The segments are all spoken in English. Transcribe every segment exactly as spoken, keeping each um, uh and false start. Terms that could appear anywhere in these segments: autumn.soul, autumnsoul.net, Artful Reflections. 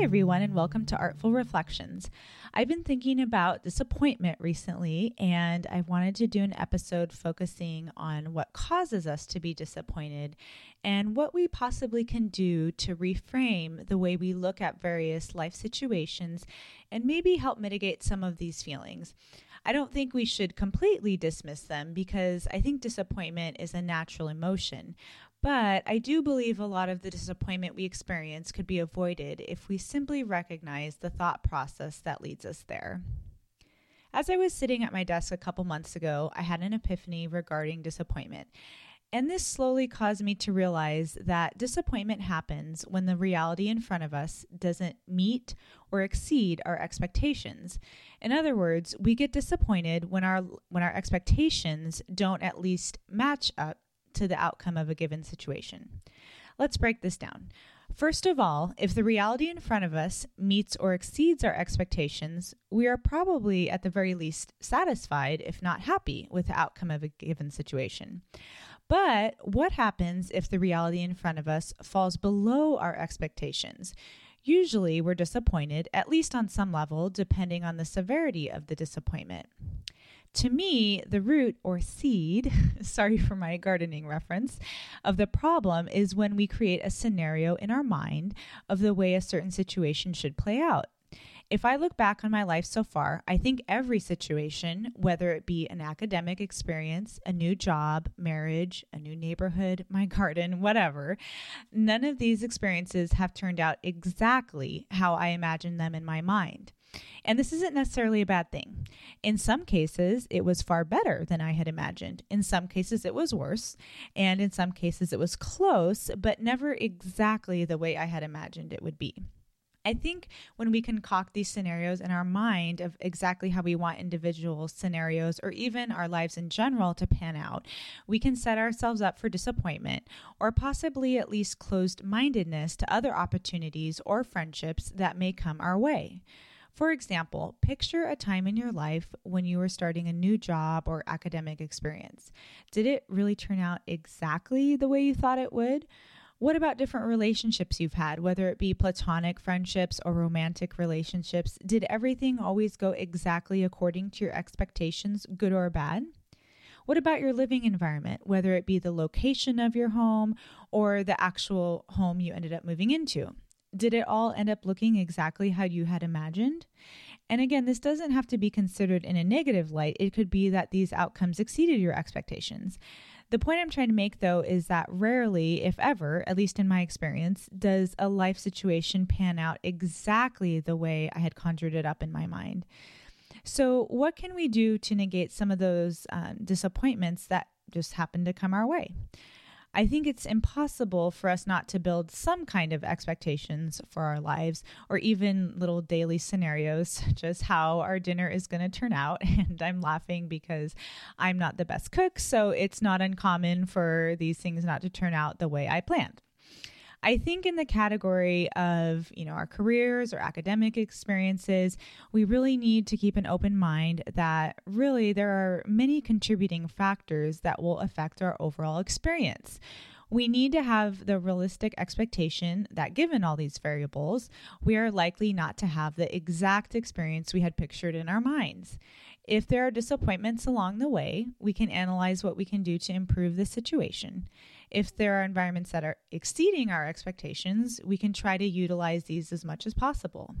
Hi everyone and welcome to Artful Reflections. I've been thinking about disappointment recently and I wanted to do an episode focusing on what causes us to be disappointed and what we possibly can do to reframe the way we look at various life situations and maybe help mitigate some of these feelings. I don't think we should completely dismiss them because I think disappointment is a natural emotion. But I do believe a lot of the disappointment we experience could be avoided if we simply recognize the thought process that leads us there. As I was sitting at my desk a couple months ago, I had an epiphany regarding disappointment. And this slowly caused me to realize that disappointment happens when the reality in front of us doesn't meet or exceed our expectations. In other words, we get disappointed when our when our expectations don't at least match up to the outcome of a given situation. Let's break this down. First of all, if the reality in front of us meets or exceeds our expectations, we are probably at the very least satisfied, if not happy, with the outcome of a given situation. But what happens if the reality in front of us falls below our expectations? Usually we're disappointed, at least on some level, depending on the severity of the disappointment. To me, the root or seed, sorry for my gardening reference, of the problem is when we create a scenario in our mind of the way a certain situation should play out. If I look back on my life so far, I think every situation, whether it be an academic experience, a new job, marriage, a new neighborhood, my garden, whatever, none of these experiences have turned out exactly how I imagined them in my mind. And this isn't necessarily a bad thing. In some cases, it was far better than I had imagined. In some cases, it was worse. And in some cases, it was close, but never exactly the way I had imagined it would be. I think when we concoct these scenarios in our mind of exactly how we want individual scenarios or even our lives in general to pan out, we can set ourselves up for disappointment or possibly at least closed-mindedness to other opportunities or friendships that may come our way. For example, picture a time in your life when you were starting a new job or academic experience. Did it really turn out exactly the way you thought it would? What about different relationships you've had, whether it be platonic friendships or romantic relationships? Did everything always go exactly according to your expectations, good or bad? What about your living environment, whether it be the location of your home or the actual home you ended up moving into? Did it all end up looking exactly how you had imagined? And again, this doesn't have to be considered in a negative light. It could be that these outcomes exceeded your expectations. The point I'm trying to make, though, is that rarely, if ever, at least in my experience, does a life situation pan out exactly the way I had conjured it up in my mind. So what can we do to negate some of those um, disappointments that just happened to come our way? I think it's impossible for us not to build some kind of expectations for our lives or even little daily scenarios, such as how our dinner is going to turn out. And I'm laughing because I'm not the best cook, so it's not uncommon for these things not to turn out the way I planned. I think in the category of, you know, our careers or academic experiences, we really need to keep an open mind that really there are many contributing factors that will affect our overall experience. We need to have the realistic expectation that given all these variables, we are likely not to have the exact experience we had pictured in our minds. If there are disappointments along the way, we can analyze what we can do to improve the situation. If there are environments that are exceeding our expectations, we can try to utilize these as much as possible.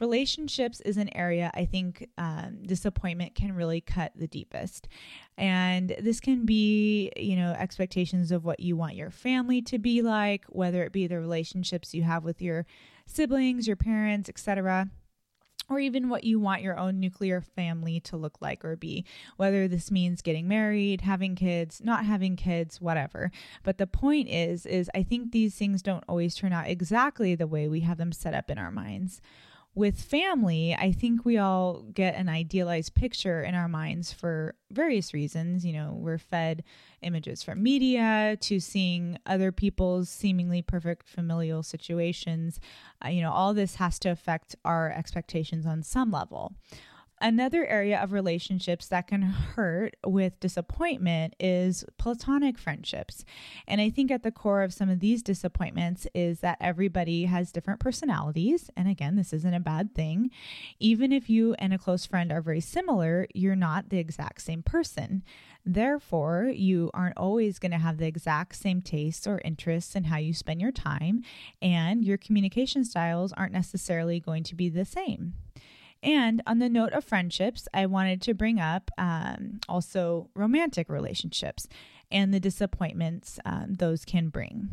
Relationships is an area I think um, disappointment can really cut the deepest. And this can be, you know, expectations of what you want your family to be like, whether it be the relationships you have with your siblings, your parents, et cetera, or even what you want your own nuclear family to look like or be, whether this means getting married, having kids, not having kids, whatever. But the point is, is I think these things don't always turn out exactly the way we have them set up in our minds. With family, I think we all get an idealized picture in our minds for various reasons. You know, we're fed images from media to seeing other people's seemingly perfect familial situations. Uh, you know, all this has to affect our expectations on some level. Another area of relationships that can hurt with disappointment is platonic friendships. And I think at the core of some of these disappointments is that everybody has different personalities. And again, this isn't a bad thing. Even if you and a close friend are very similar, you're not the exact same person. Therefore, you aren't always going to have the exact same tastes or interests in how you spend your time, and your communication styles aren't necessarily going to be the same. And on the note of friendships, I wanted to bring up um, also romantic relationships and the disappointments um, those can bring.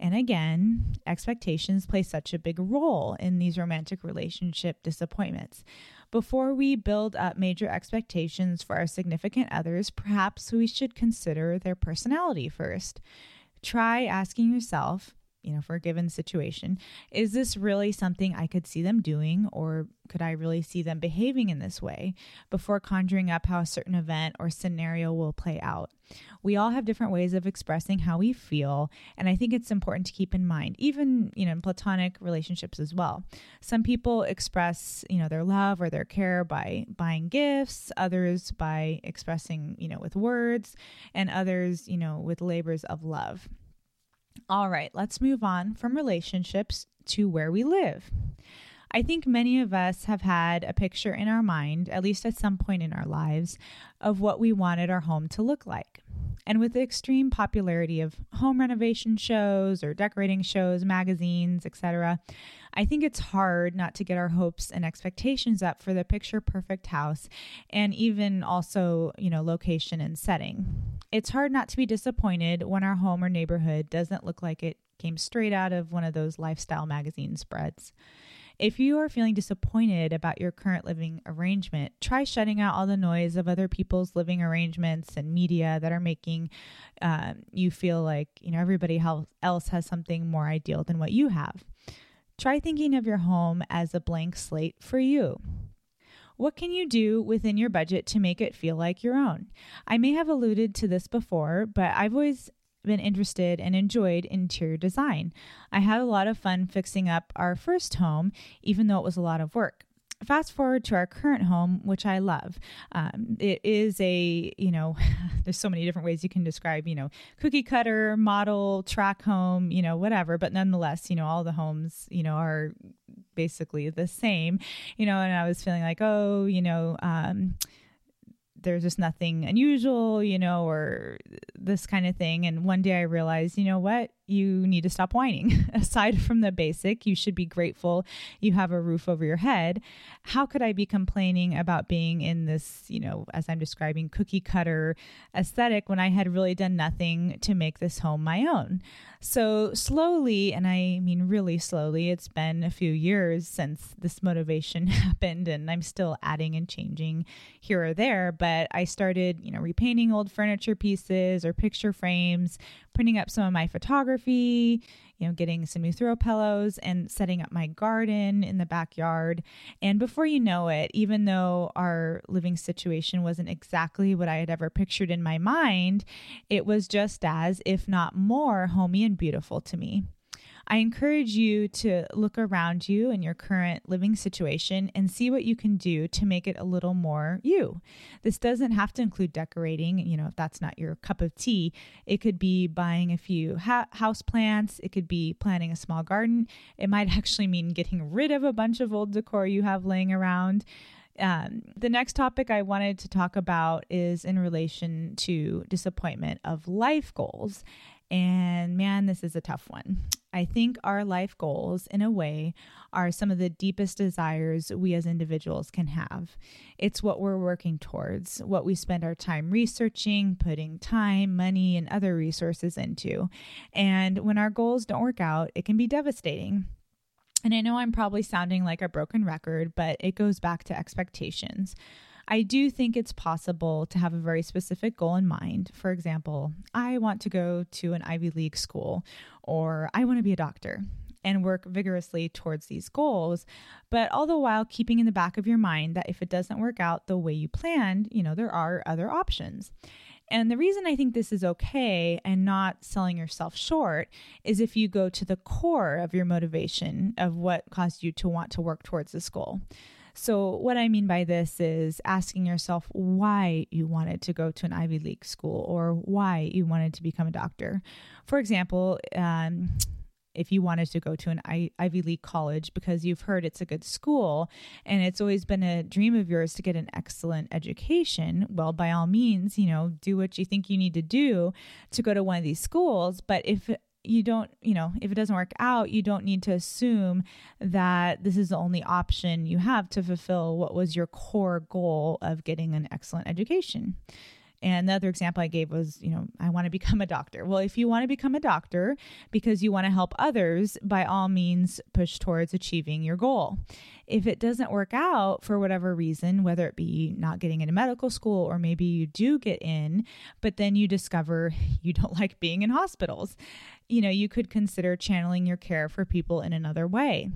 And again, expectations play such a big role in these romantic relationship disappointments. Before we build up major expectations for our significant others, perhaps we should consider their personality first. Try asking yourself, you know, for a given situation, is this really something I could see them doing, or could I really see them behaving in this way, before conjuring up how a certain event or scenario will play out? We all have different ways of expressing how we feel, and I think it's important to keep in mind, even, you know, in platonic relationships as well. Some people express, you know, their love or their care by buying gifts, others by expressing, you know, with words, and others, you know, with labors of love. All right, let's move on from relationships to where we live. I think many of us have had a picture in our mind, at least at some point in our lives, of what we wanted our home to look like. And with the extreme popularity of home renovation shows or decorating shows, magazines, et cetera, I think it's hard not to get our hopes and expectations up for the picture-perfect house, and even also, you know, location and setting. It's hard not to be disappointed when our home or neighborhood doesn't look like it came straight out of one of those lifestyle magazine spreads. If you are feeling disappointed about your current living arrangement, try shutting out all the noise of other people's living arrangements and media that are making um, you feel like, you know, everybody else has something more ideal than what you have. Try thinking of your home as a blank slate for you. What can you do within your budget to make it feel like your own? I may have alluded to this before, but I've always been interested and enjoyed interior design. I had a lot of fun fixing up our first home, even though it was a lot of work. Fast forward to our current home, which I love. Um, it is a, you know, there's so many different ways you can describe, you know, cookie cutter, model, track home, you know, whatever. But nonetheless, you know, all the homes, you know, are basically the same, you know, and I was feeling like, oh, you know, um, there's just nothing unusual, you know, or this kind of thing. And one day I realized, you know what, you need to stop whining. Aside from the basic, you should be grateful you have a roof over your head. How could I be complaining about being in this, you know, as I'm describing, cookie cutter aesthetic when I had really done nothing to make this home my own? So slowly, and I mean really slowly, it's been a few years since this motivation happened, and I'm still adding and changing here or there, but I started, you know, repainting old furniture pieces or picture frames, printing up some of my photography, you know, getting some new throw pillows and setting up my garden in the backyard. And before you know it, even though our living situation wasn't exactly what I had ever pictured in my mind, it was just as, if not more, homey and beautiful to me. I encourage you to look around you in your current living situation and see what you can do to make it a little more you. This doesn't have to include decorating, you know, if that's not your cup of tea. It could be buying a few ha- house plants. It could be planting a small garden. It might actually mean getting rid of a bunch of old decor you have laying around. Um, the next topic I wanted to talk about is in relation to disappointment of life goals. And man, this is a tough one. I think our life goals, in a way, are some of the deepest desires we as individuals can have. It's what we're working towards, what we spend our time researching, putting time, money, and other resources into. And when our goals don't work out, it can be devastating. And I know I'm probably sounding like a broken record, but it goes back to expectations. I do think it's possible to have a very specific goal in mind. For example, I want to go to an Ivy League school, or I want to be a doctor, and work vigorously towards these goals, but all the while keeping in the back of your mind that if it doesn't work out the way you planned, you know, there are other options. And the reason I think this is okay and not selling yourself short is if you go to the core of your motivation of what caused you to want to work towards this goal. So what I mean by this is asking yourself why you wanted to go to an Ivy League school or why you wanted to become a doctor. For example, um, if you wanted to go to an I- Ivy League college because you've heard it's a good school and it's always been a dream of yours to get an excellent education, well, by all means, you know, do what you think you need to do to go to one of these schools. But if you don't, you know, if it doesn't work out, you don't need to assume that this is the only option you have to fulfill what was your core goal of getting an excellent education. And the other example I gave was, you know, I want to become a doctor. Well, if you want to become a doctor because you want to help others, by all means, push towards achieving your goal. If it doesn't work out for whatever reason, whether it be not getting into medical school or maybe you do get in, but then you discover you don't like being in hospitals, you know, you could consider channeling your care for people in another way.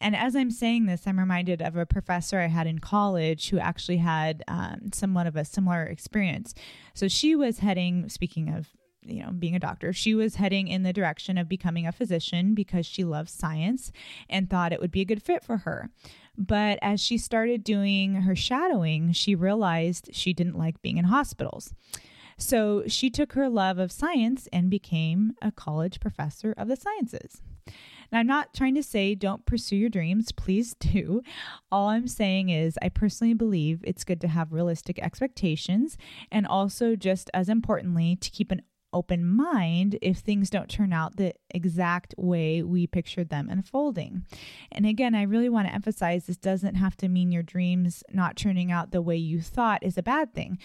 And as I'm saying this, I'm reminded of a professor I had in college who actually had um, somewhat of a similar experience. So she was heading, speaking of, you know, being a doctor, she was heading in the direction of becoming a physician because she loves science and thought it would be a good fit for her. But as she started doing her shadowing, she realized she didn't like being in hospitals. So she took her love of science and became a college professor of the sciences. Now, I'm not trying to say don't pursue your dreams. Please do. All I'm saying is I personally believe it's good to have realistic expectations and also, just as importantly, to keep an open mind if things don't turn out the exact way we pictured them unfolding. And again, I really want to emphasize this doesn't have to mean your dreams not turning out the way you thought is a bad thing.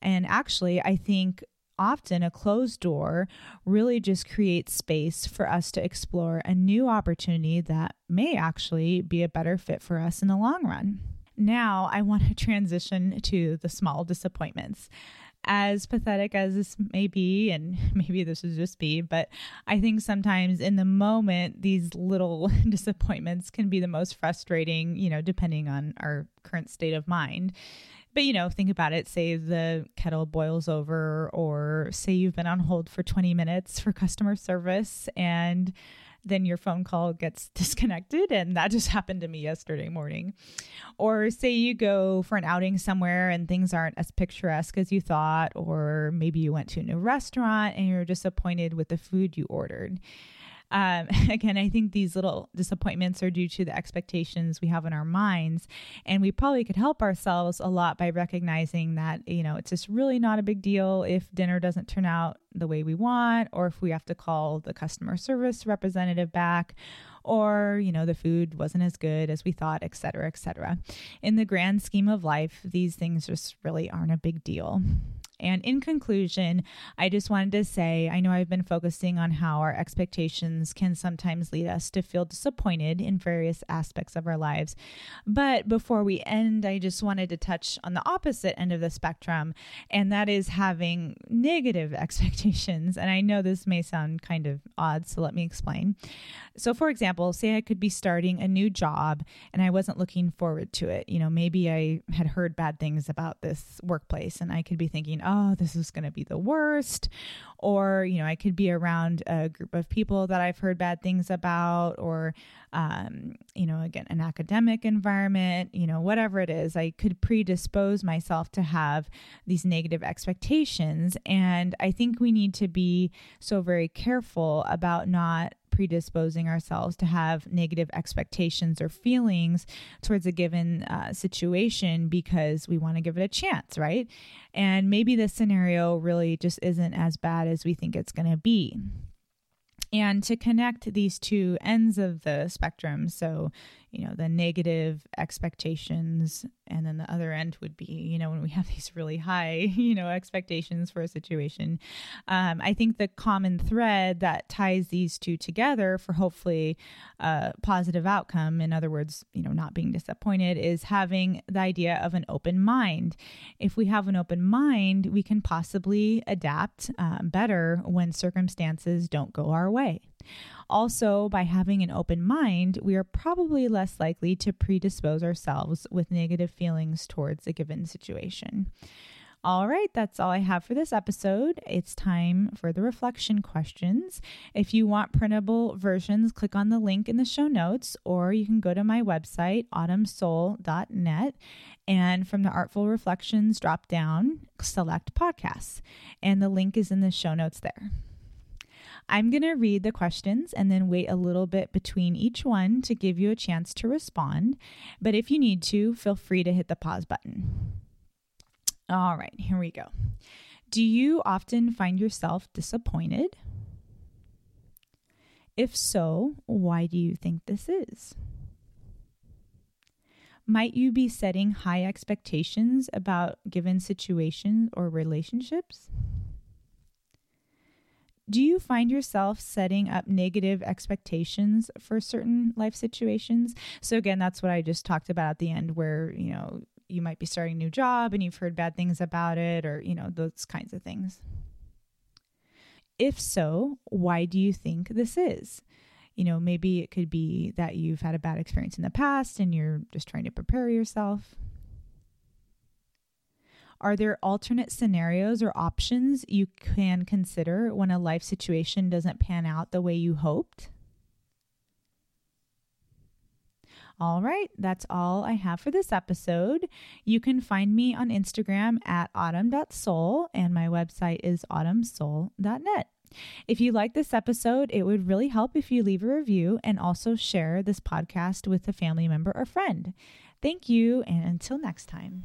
And actually, I think often a closed door really just creates space for us to explore a new opportunity that may actually be a better fit for us in the long run. Now, I want to transition to the small disappointments. As pathetic as this may be, and maybe this is just me, but I think sometimes in the moment, these little disappointments can be the most frustrating, you know, depending on our current state of mind. But, you know, think about it. Say the kettle boils over, or say you've been on hold for twenty minutes for customer service and then your phone call gets disconnected. And that just happened to me yesterday morning. Or say you go for an outing somewhere and things aren't as picturesque as you thought, or maybe you went to a new restaurant and you're disappointed with the food you ordered. Um, again, I think these little disappointments are due to the expectations we have in our minds, and we probably could help ourselves a lot by recognizing that, you know, it's just really not a big deal if dinner doesn't turn out the way we want, or if we have to call the customer service representative back, or, you know, the food wasn't as good as we thought, et cetera, et cetera. In the grand scheme of life, these things just really aren't a big deal. And in conclusion, I just wanted to say, I know I've been focusing on how our expectations can sometimes lead us to feel disappointed in various aspects of our lives. But before we end, I just wanted to touch on the opposite end of the spectrum, and that is having negative expectations. And I know this may sound kind of odd, so let me explain. So for example, say I could be starting a new job and I wasn't looking forward to it. You know, maybe I had heard bad things about this workplace and I could be thinking, oh, oh, this is going to be the worst. Or, you know, I could be around a group of people that I've heard bad things about, or, um, you know, again, an academic environment, you know, whatever it is, I could predispose myself to have these negative expectations. And I think we need to be so very careful about not predisposing ourselves to have negative expectations or feelings towards a given uh, situation because we want to give it a chance, right? And maybe this scenario really just isn't as bad as we think it's going to be. And to connect these two ends of the spectrum, so, you know, the negative expectations, and then the other end would be, you know, when we have these really high, you know, expectations for a situation. Um, I think the common thread that ties these two together for hopefully a positive outcome, in other words, you know, not being disappointed, is having the idea of an open mind. If we have an open mind, we can possibly adapt um, better when circumstances don't go our way. Also, by having an open mind, we are probably less likely to predispose ourselves with negative feelings towards a given situation. All right, that's all I have for this episode. It's time for the reflection questions. If you want printable versions, click on the link in the show notes, or you can go to my website, autumn soul dot net, and from the Artful Reflections drop down, select podcasts, and the link is in the show notes there. I'm going to read the questions and then wait a little bit between each one to give you a chance to respond. But if you need to, feel free to hit the pause button. All right, here we go. Do you often find yourself disappointed? If so, why do you think this is? Might you be setting high expectations about given situations or relationships? Do you find yourself setting up negative expectations for certain life situations? So again, that's what I just talked about at the end where, you know, you might be starting a new job and you've heard bad things about it or, you know, those kinds of things. If so, why do you think this is? You know, maybe it could be that you've had a bad experience in the past and you're just trying to prepare yourself. Are there alternate scenarios or options you can consider when a life situation doesn't pan out the way you hoped? All right, that's all I have for this episode. You can find me on Instagram at autumn dot soul, and my website is autumn soul dot net. If you like this episode, it would really help if you leave a review and also share this podcast with a family member or friend. Thank you, and until next time.